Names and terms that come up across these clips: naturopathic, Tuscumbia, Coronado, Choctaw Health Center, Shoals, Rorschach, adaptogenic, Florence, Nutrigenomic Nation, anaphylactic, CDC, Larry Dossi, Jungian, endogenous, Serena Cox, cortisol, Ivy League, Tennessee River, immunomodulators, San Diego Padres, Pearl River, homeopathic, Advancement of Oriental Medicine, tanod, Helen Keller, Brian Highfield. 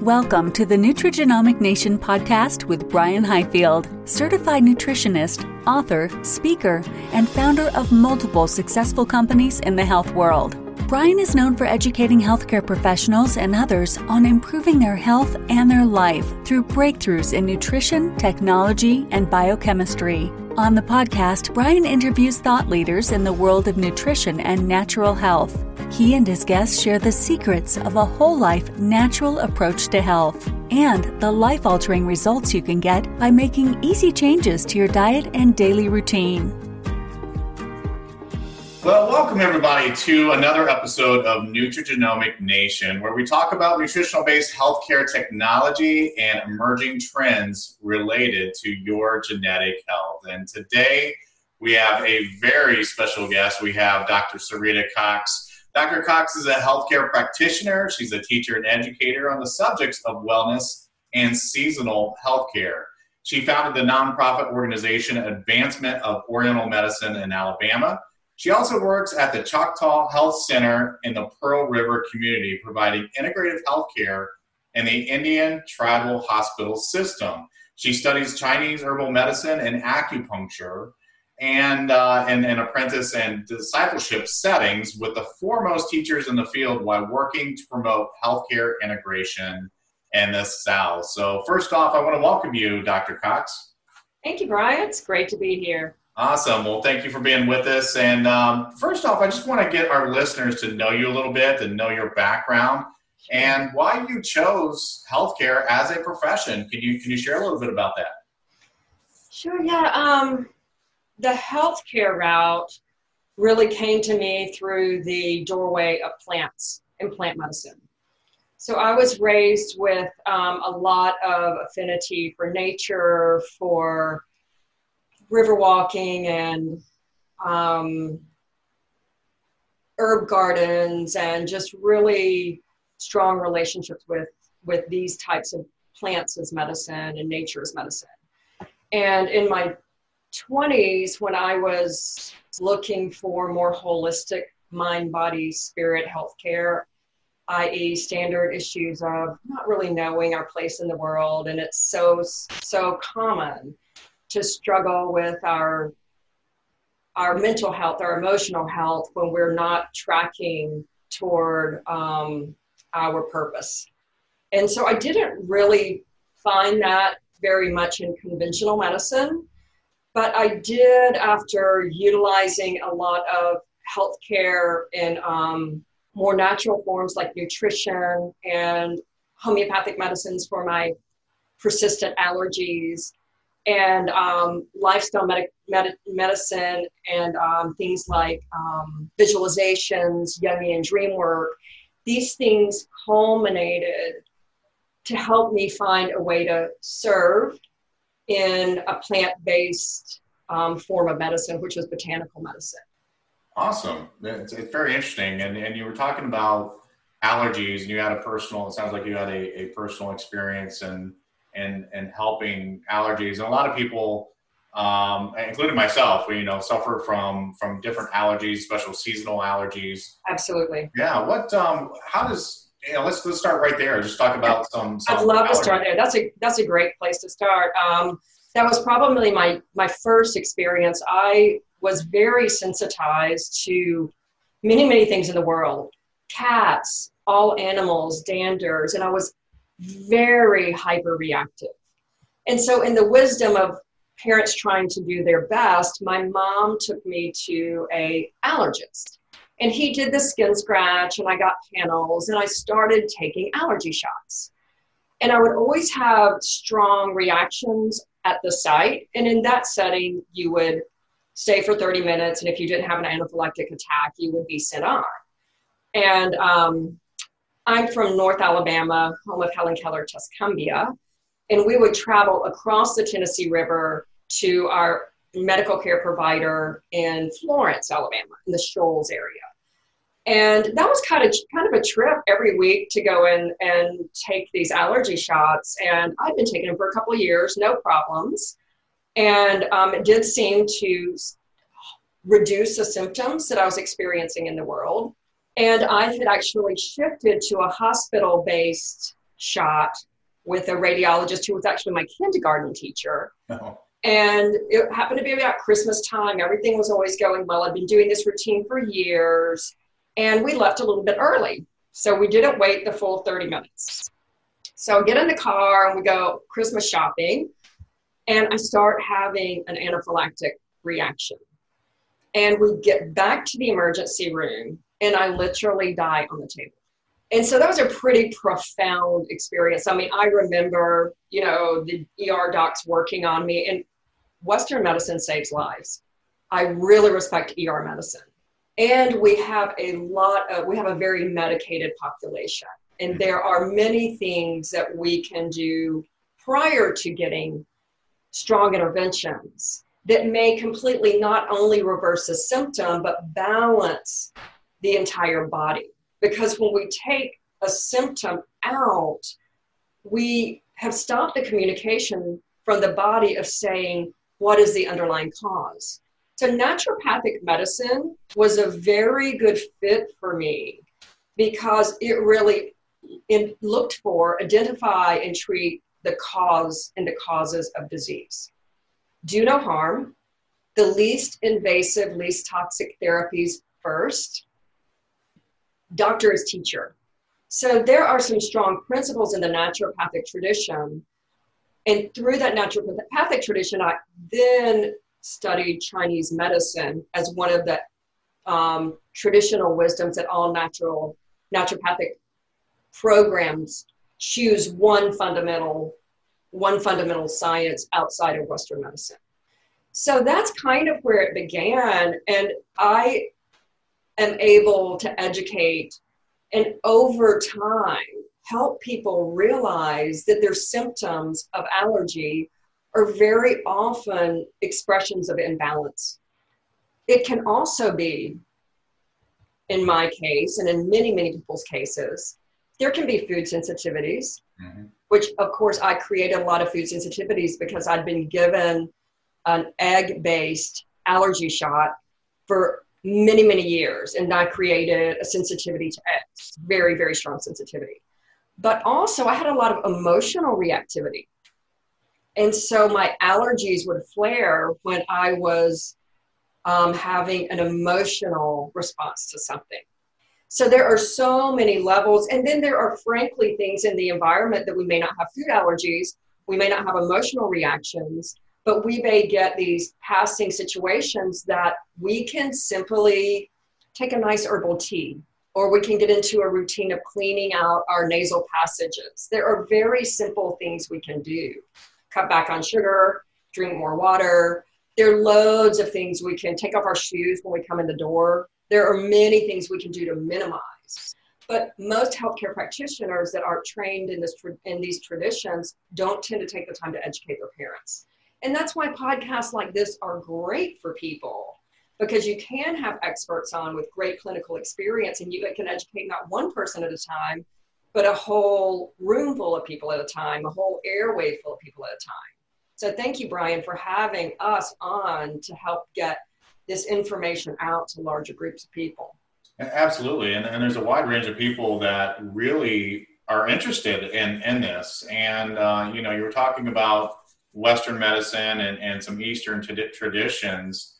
Welcome to the Nutrigenomic Nation podcast with Brian Highfield, certified nutritionist, author, speaker, and founder of multiple successful companies in the health world. Brian is known for educating healthcare professionals and others on improving their health and their life through breakthroughs in nutrition, technology, and biochemistry. On the podcast, Brian interviews thought leaders in the world of nutrition and natural health. He and his guests share the secrets of a whole-life natural approach to health and the life-altering results you can get by making easy changes to your diet and daily routine. Well, welcome everybody to another episode of Nutrigenomic Nation, where we talk about nutritional-based healthcare technology and emerging trends related to your genetic health. And today we have a very special guest. We have Dr. Serena Cox. Dr. Cox is a healthcare practitioner. She's a teacher and educator on the subjects of wellness and seasonal healthcare. She founded the nonprofit organization Advancement of Oriental Medicine in Alabama. She also works at the Choctaw Health Center in the Pearl River community, providing integrative healthcare in the Indian tribal hospital system. She studies Chinese herbal medicine and acupuncture, and apprentice and discipleship settings with the foremost teachers in the field while working to promote healthcare integration in the South. So first off, I want to welcome you, Dr. Cox. Thank you, Brian. It's great to be here. Awesome. Well, thank you for being with us. And first off, I just want to get our listeners to know you a little bit and know your background and why you chose healthcare as a profession. Can you share a little bit about that? Sure. Yeah. The healthcare route really came to me through the doorway of plants and plant medicine. So I was raised with a lot of affinity for nature, for river walking and herb gardens, and just really strong relationships with these types of plants as medicine and nature as medicine. And in my 20s, when I was looking for more holistic mind, body, spirit healthcare, i.e. standard issues of not really knowing our place in the world. And it's so common to struggle with our mental health, our emotional health, when we're not tracking toward our purpose. And so I didn't really find that very much in conventional medicine. But I did, after utilizing a lot of healthcare in more natural forms like nutrition and homeopathic medicines for my persistent allergies, and lifestyle medicine, and things like visualizations, Jungian dream work. These things culminated to help me find a way to serve in a plant-based form of medicine, which was botanical medicine. Awesome. It's very interesting. And you were talking about allergies, and you had a personal experience and helping allergies. And a lot of people, including myself, suffer from different allergies, special seasonal allergies. Absolutely. Yeah. What, how does, let's start right there. Just talk about some I'd love allergies. To start there. That's a great place to start. That was probably my first experience. I was very sensitized to many, many things in the world. Cats, all animals, danders, and I was very hyperreactive. And so in the wisdom of parents trying to do their best, my mom took me to an allergist. And he did the skin scratch, and I got panels, and I started taking allergy shots. And I would always have strong reactions at the site. And in that setting, you would stay for 30 minutes, and if you didn't have an anaphylactic attack, you would be sent on. And I'm from North Alabama, home of Helen Keller, Tuscumbia. And we would travel across the Tennessee River to our medical care provider in Florence, Alabama, in the Shoals area. And that was kind of a trip every week to go in and take these allergy shots. And I'd been taking them for a couple of years, no problems. And it did seem to reduce the symptoms that I was experiencing in the world. And I had actually shifted to a hospital-based shot with a radiologist who was actually my kindergarten teacher. Oh. And it happened to be about Christmas time. Everything was always going well. I'd been doing this routine for years, and we left a little bit early. So we didn't wait the full 30 minutes. So I get in the car and we go Christmas shopping, and I start having an anaphylactic reaction. And we get back to the emergency room, and I literally die on the table. And so that was a pretty profound experience. I mean, I remember, the ER docs working on me, and Western medicine saves lives. I really respect ER medicine. And we have a very medicated population. And there are many things that we can do prior to getting strong interventions that may completely not only reverse a symptom, but balance the entire body. Because when we take a symptom out, we have stopped the communication from the body of saying, what is the underlying cause? So naturopathic medicine was a very good fit for me because it really looked for, identify, and treat the cause and the causes of disease. Do no harm, the least invasive, least toxic therapies first, doctor is teacher. So there are some strong principles in the naturopathic tradition. And through that naturopathic tradition, I then studied Chinese medicine as one of the traditional wisdoms that all naturopathic programs choose one fundamental science outside of Western medicine. So that's kind of where it began. And I am able to educate and over time help people realize that their symptoms of allergy are very often expressions of imbalance. It can also be, in my case, and in many, many people's cases, there can be food sensitivities, mm-hmm. which of course I created a lot of food sensitivities because I'd been given an egg-based allergy shot for many, many years, and I created a sensitivity to eggs, very, very strong sensitivity. But also I had a lot of emotional reactivity. And so my allergies would flare when I was having an emotional response to something. So there are so many levels. And then there are frankly things in the environment that we may not have food allergies, we may not have emotional reactions, but we may get these passing situations that we can simply take a nice herbal tea, or we can get into a routine of cleaning out our nasal passages. There are very simple things we can do. Cut back on sugar, drink more water. There are loads of things we can take off our shoes when we come in the door. There are many things we can do to minimize. But most healthcare practitioners that aren't trained in these traditions don't tend to take the time to educate their parents. And that's why podcasts like this are great for people, because you can have experts on with great clinical experience, and you can educate not one person at a time, but a whole room full of people at a time, a whole airway full of people at a time. So thank you, Brian, for having us on to help get this information out to larger groups of people. Absolutely. And there's a wide range of people that really are interested in this. And, you were talking about Western medicine and some Eastern traditions.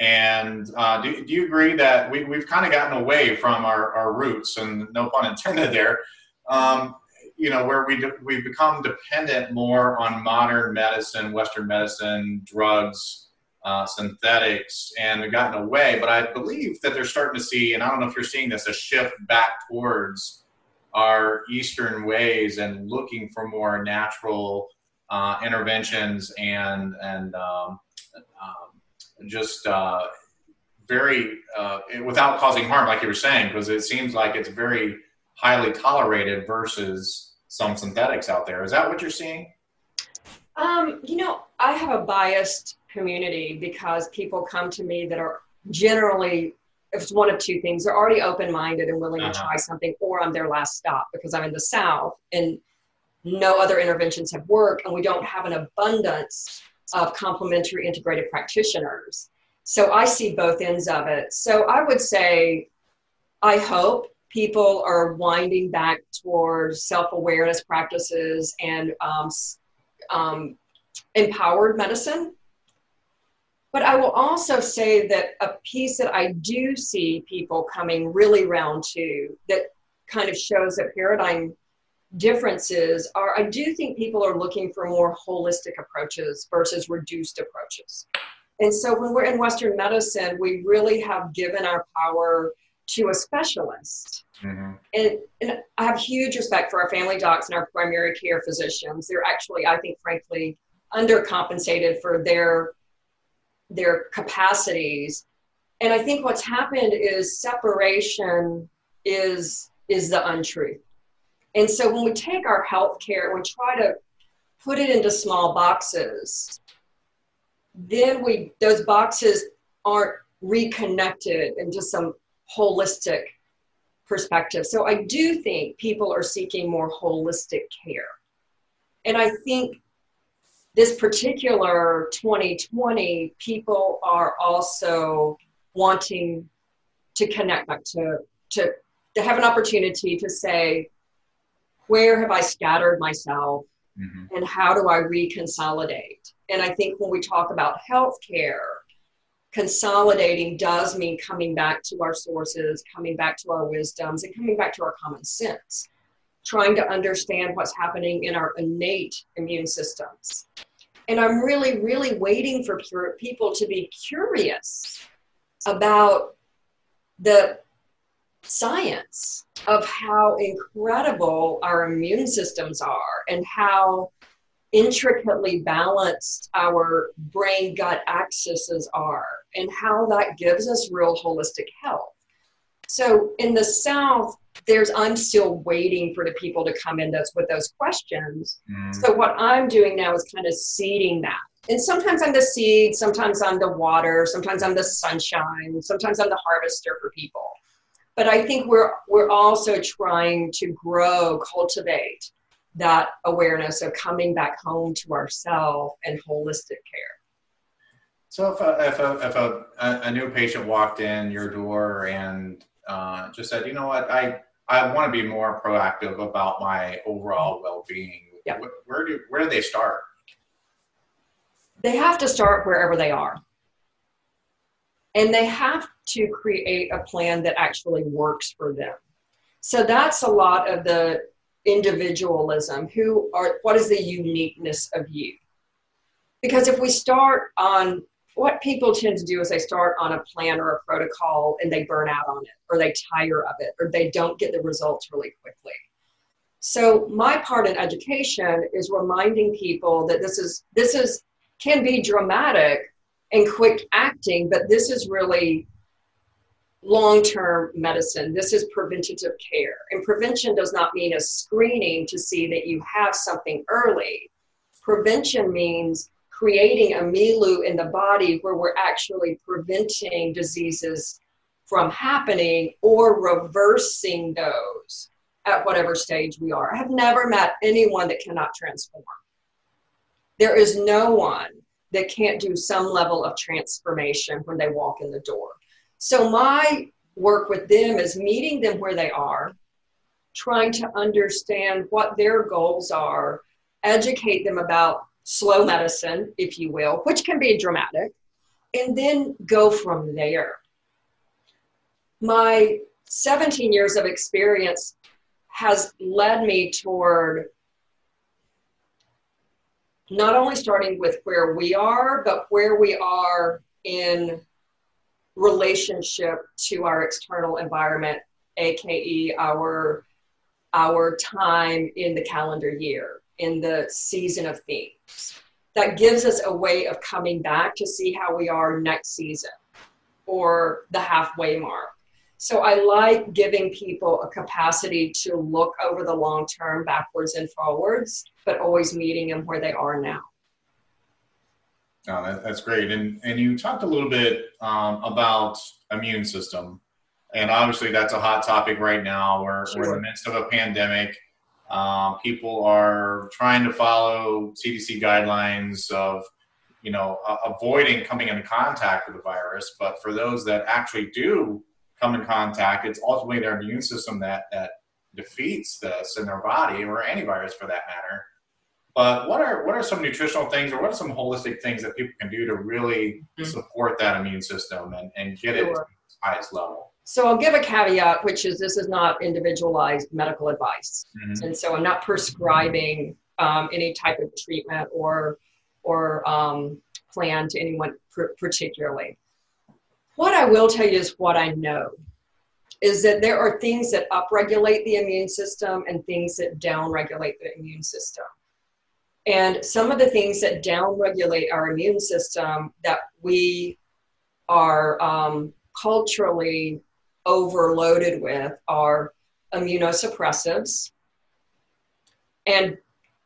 And do you agree that we've kind of gotten away from our roots, and no pun intended there, where we've become dependent more on modern medicine, Western medicine, drugs, synthetics, and we've gotten away. But I believe that they're starting to see, and I don't know if you're seeing this, a shift back towards our Eastern ways and looking for more natural interventions and very without causing harm, like you were saying, because it seems like it's very highly tolerated versus some synthetics out there. Is that what you're seeing? I have a biased community because people come to me that are generally, it's one of two things. They're already open-minded and willing to try something, or I'm their last stop because I'm in the South and no other interventions have worked, and we don't have an abundance of complementary integrated practitioners. So I see both ends of it. So I would say, I hope people are winding back towards self-awareness practices and empowered medicine. But I will also say that a piece that I do see people coming really round to that kind of shows that paradigm differences are, I do think people are looking for more holistic approaches versus reduced approaches. And so when we're in Western medicine, we really have given our power to a specialist. Mm-hmm. And I have huge respect for our family docs and our primary care physicians. They're actually, I think, frankly, undercompensated for their capacities. And I think what's happened is separation is the untruth. And so when we take our healthcare and we try to put it into small boxes, then those boxes aren't reconnected into some holistic perspective. So I do think people are seeking more holistic care. And I think this particular 2020, people are also wanting to connect back to have an opportunity to say, where have I scattered myself? Mm-hmm. And how do I reconsolidate? And I think when we talk about healthcare, consolidating does mean coming back to our sources, coming back to our wisdoms, and coming back to our common sense, trying to understand what's happening in our innate immune systems. And I'm really, really waiting for people to be curious about the science of how incredible our immune systems are and how intricately balanced our brain-gut axes are and how that gives us real holistic health. So in the South, I'm still waiting for the people to come in with those questions. Mm. So what I'm doing now is kind of seeding that. And sometimes I'm the seed, sometimes I'm the water, sometimes I'm the sunshine, sometimes I'm the harvester for people. But I think we're also trying to grow, cultivate that awareness of coming back home to ourselves and holistic care. So if a new patient walked in your door and just said, you know what, I want to be more proactive about my overall well-being. Yeah. Where do they start? They have to start wherever they are. And they have to create a plan that actually works for them. So that's a lot of the individualism. What is the uniqueness of you? Because if we start on, what people tend to do is they start on a plan or a protocol and they burn out on it, or they tire of it, or they don't get the results really quickly. So my part in education is reminding people that this can be dramatic and quick acting, but this is really long-term medicine. This is preventative care. And prevention does not mean a screening to see that you have something early. Prevention means creating a milieu in the body where we're actually preventing diseases from happening or reversing those at whatever stage we are. I have never met anyone that cannot transform. There is no one that can't do some level of transformation when they walk in the door. So my work with them is meeting them where they are, trying to understand what their goals are, educate them about slow medicine, if you will, which can be dramatic, and then go from there. My 17 years of experience has led me toward not only starting with where we are, but where we are in relationship to our external environment, aka our time in the calendar year, in the season of things. That gives us a way of coming back to see how we are next season or the halfway mark. So I like giving people a capacity to look over the long term, backwards and forwards, but always meeting them where they are now. Oh, that's great. And you talked a little bit about immune system. And obviously that's a hot topic right now. We're in the midst of a pandemic. People are trying to follow CDC guidelines of, avoiding coming into contact with the virus. But for those that actually do come in contact. It's ultimately their immune system that defeats this in their body, or any virus for that matter. But what are some nutritional things, or what are some holistic things that people can do to really support that immune system and get it to the highest level? So I'll give a caveat, which is this is not individualized medical advice. Mm-hmm. And so I'm not prescribing any type of treatment or plan to anyone particularly. What I will tell you is what I know is that there are things that upregulate the immune system and things that downregulate the immune system. And some of the things that downregulate our immune system that we are culturally overloaded with are immunosuppressives and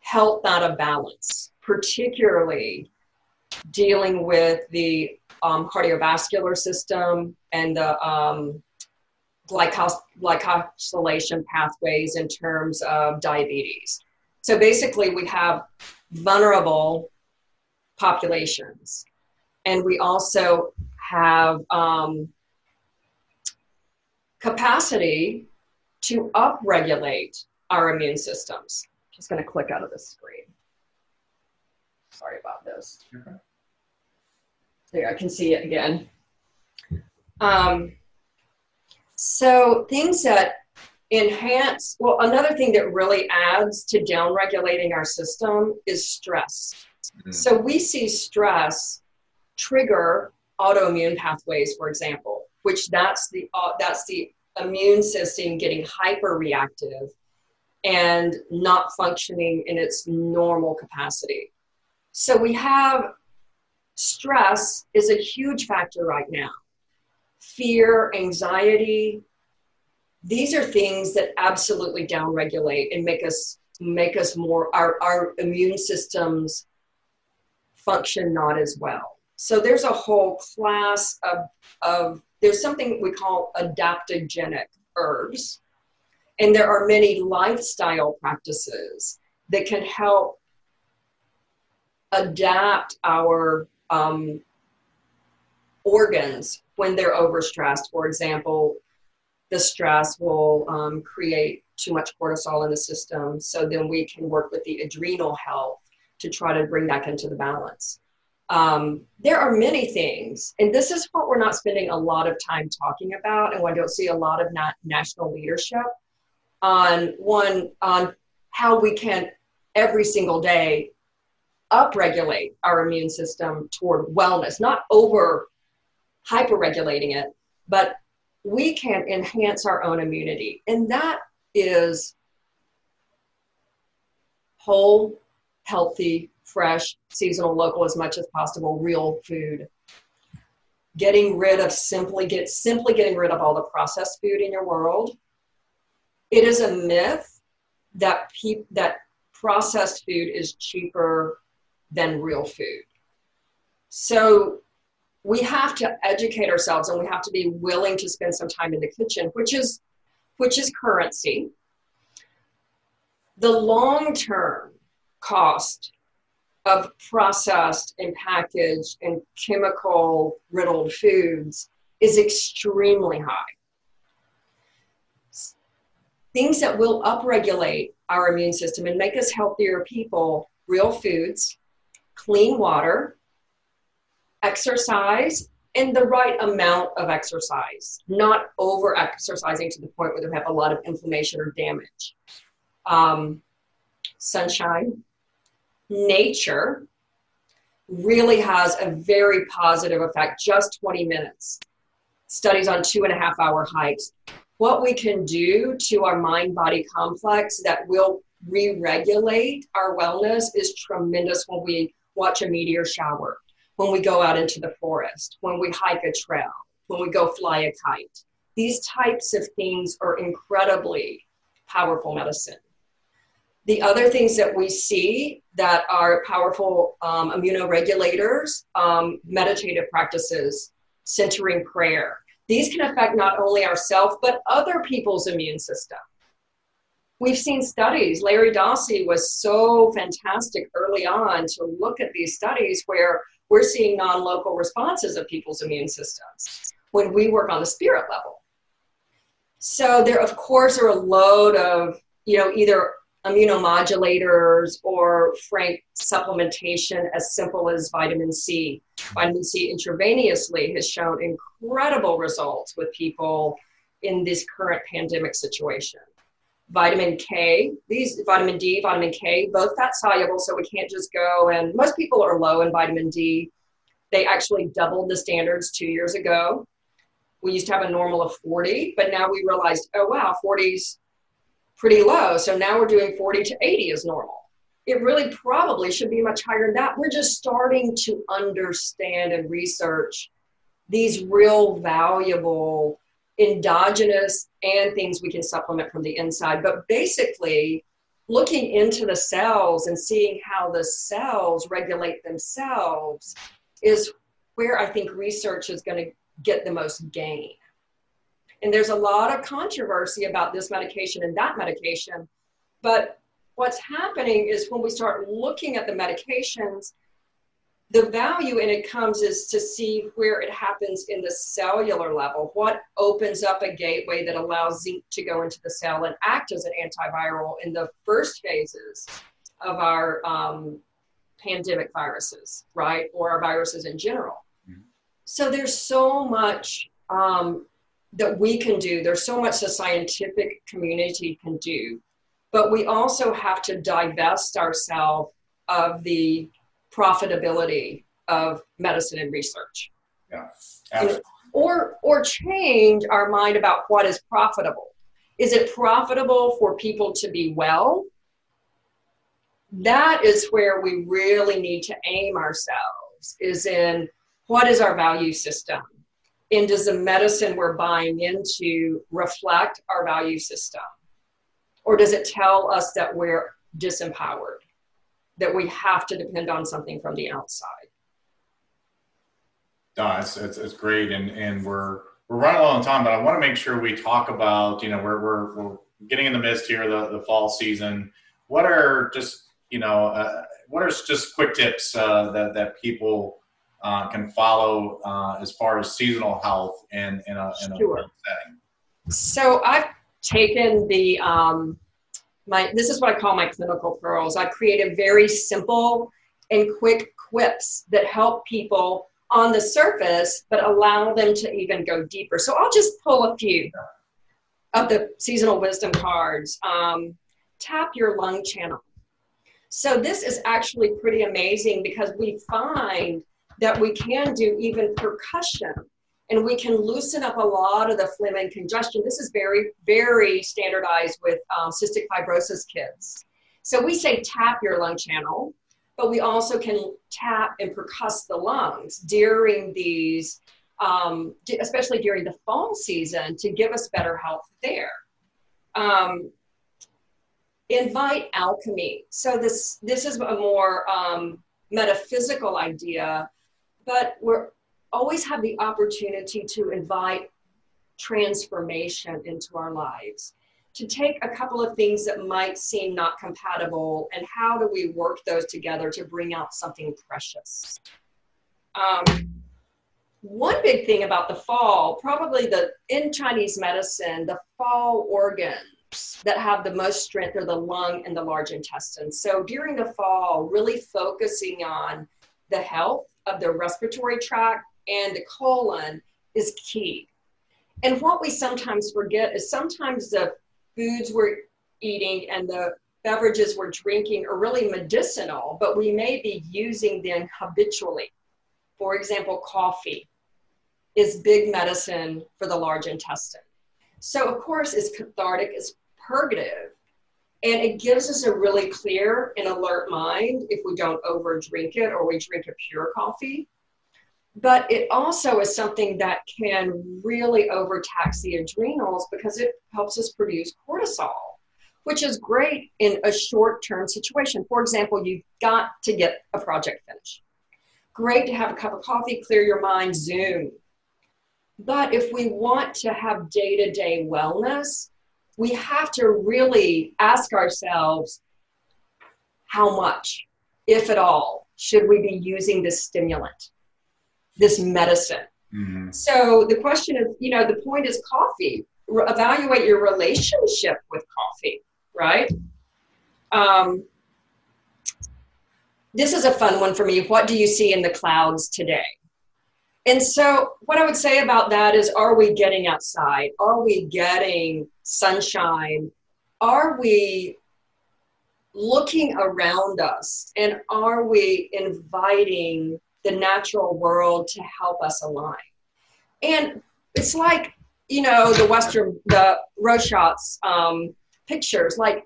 health out of balance, particularly dealing with the cardiovascular system and the glycosylation pathways in terms of diabetes. So basically we have vulnerable populations, and we also have capacity to upregulate our immune systems. I'm just gonna click out of this screen. Sorry about this. Okay. There, I can see it again. So things that enhance, well, another thing that really adds to downregulating our system is stress. Mm-hmm. So we see stress trigger autoimmune pathways, for example, which that's the immune system getting hyperreactive and not functioning in its normal capacity. So we have stress is a huge factor right now. Fear, anxiety, these are things that absolutely downregulate and make us more, our immune systems function not as well. So there's a whole class of there's something we call adaptogenic herbs. And there are many lifestyle practices that can help adapt our organs when they're overstressed. For example, the stress will create too much cortisol in the system. So then we can work with the adrenal health to try to bring that into the balance. There are many things, and this is what we're not spending a lot of time talking about, and I don't see a lot of national leadership on how we can every single day upregulate our immune system toward wellness, not over hyperregulating it, but we can enhance our own immunity. And that is whole, healthy, fresh, seasonal, local, as much as possible, real food. Getting rid of simply getting rid of all the processed food in your world. It is a myth that processed food is cheaper than real food. So we have to educate ourselves, and we have to be willing to spend some time in the kitchen, which is currency. The long-term cost of processed and packaged and chemical riddled foods is extremely high. Things that will upregulate our immune system and make us healthier people: real foods, clean water, exercise, and the right amount of exercise, not over exercising to the point where they have a lot of inflammation or damage. Sunshine, nature really has a very positive effect. Just 20 minutes. Studies on 2.5-hour hikes. What we can do to our mind-body complex that will re-regulate our wellness is tremendous when we watch a meteor shower, when we go out into the forest, when we hike a trail, when we go fly a kite. These types of things are incredibly powerful medicine. The other things that we see that are powerful immunoregulators, meditative practices, centering prayer. These can affect not only ourselves, but other people's immune system. We've seen studies. Larry Dossi was so fantastic early on to look at these studies where we're seeing non-local responses of people's immune systems when we work on the spirit level. So there, of course, are a load of, you know, either immunomodulators or frank supplementation as simple as vitamin C. Vitamin C intravenously has shown incredible results with people in this current pandemic situation. Vitamin K, these vitamin D, vitamin K, both fat soluble, so we can't just go and most people are low in vitamin D. They actually doubled the standards 2 years ago. We used to have a normal of 40, but now we realized, oh wow, 40's pretty low. So now we're doing 40 to 80 is normal. It really probably should be much higher than that. We're just starting to understand and research these real valuable endogenous and things we can supplement from the inside. But basically looking into the cells and seeing how the cells regulate themselves is where I think research is going to get the most gain. And there's a lot of controversy about this medication and that medication. But what's happening is when we start looking at the medications, the value in it comes is to see where it happens in the cellular level. What opens up a gateway that allows zinc to go into the cell and act as an antiviral in the first phases of our pandemic viruses, right? Or our viruses in general. Mm-hmm. So there's so much that we can do. There's so much the scientific community can do. But we also have to divest ourselves of the profitability of medicine and research. Yeah, absolutely. Or change our mind about what is profitable. Is it profitable for people to be well? That is where we really need to aim ourselves, is in what is our value system? And does the medicine we're buying into reflect our value system? Or does it tell us that we're disempowered? That we have to depend on something from the outside. No, it's great, and we're running low on time, but I want to make sure we talk about, you know, we're getting in the midst here, the fall season. What are just, you know, what are just quick tips that people can follow as far as seasonal health in a sure setting? So I've taken the this is what I call my clinical pearls. I create a very simple and quick quips that help people on the surface, but allow them to even go deeper. So I'll just pull a few of the seasonal wisdom cards. Tap your lung channel. So this is actually pretty amazing because we find that we can do even percussion and we can loosen up a lot of the phlegm and congestion. This is very, very standardized with cystic fibrosis kids. So we say tap your lung channel, but we also can tap and percuss the lungs during these, especially during the fall season, to give us better health there. Invite alchemy. So this is a more metaphysical idea, but we're always have the opportunity to invite transformation into our lives, to take a couple of things that might seem not compatible and how do we work those together to bring out something precious. One big thing about the fall, probably in Chinese medicine, the fall organs that have the most strength are the lung and the large intestine. So during the fall, really focusing on the health of the respiratory tract and the colon is key. And what we sometimes forget is sometimes the foods we're eating and the beverages we're drinking are really medicinal, but we may be using them habitually. For example, coffee is big medicine for the large intestine. So of course it's cathartic, it's purgative, and it gives us a really clear and alert mind if we don't over drink it or we drink a pure coffee. But it also is something that can really overtax the adrenals because it helps us produce cortisol, which is great in a short-term situation. For example, you've got to get a project finished. Great to have a cup of coffee, clear your mind, Zoom. But if we want to have day-to-day wellness, we have to really ask ourselves, how much, if at all, should we be using this stimulant, this medicine? Mm-hmm. So the question is, you know, the point is coffee. evaluate your relationship with coffee, right? This is a fun one for me. What do you see in the clouds today? And so what I would say about that is, are we getting outside? Are we getting sunshine? Are we looking around us? And are we inviting the natural world to help us align? And it's like, you know, the Rorschach's pictures, like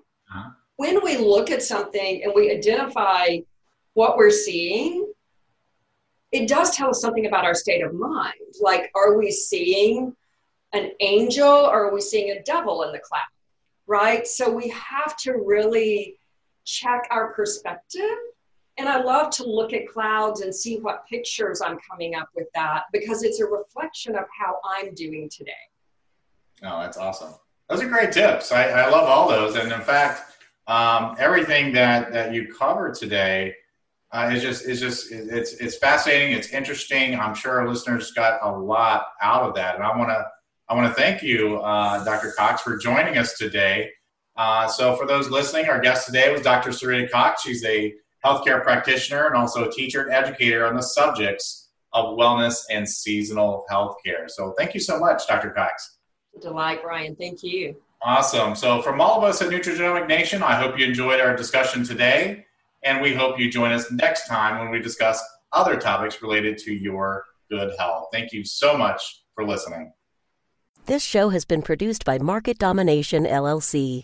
when we look at something and we identify what we're seeing, it does tell us something about our state of mind. Like, are we seeing an angel or are we seeing a devil in the cloud, right? So we have to really check our perspective. And I love to look at clouds and see what pictures I'm coming up with that, because it's a reflection of how I'm doing today. Oh, that's awesome. Those are great tips. I love all those. And in fact, everything that you covered today is fascinating. It's interesting. I'm sure our listeners got a lot out of that. And I want to thank you, Dr. Cox, for joining us today. So for those listening, our guest today was Dr. Serena Cox. She's a healthcare practitioner and also a teacher and educator on the subjects of wellness and seasonal healthcare. So thank you so much, Dr. Cox. Delight, Brian. Thank you. Awesome. So from all of us at Nutrigenomic Nation, I hope you enjoyed our discussion today, and we hope you join us next time when we discuss other topics related to your good health. Thank you so much for listening. This show has been produced by Market Domination LLC.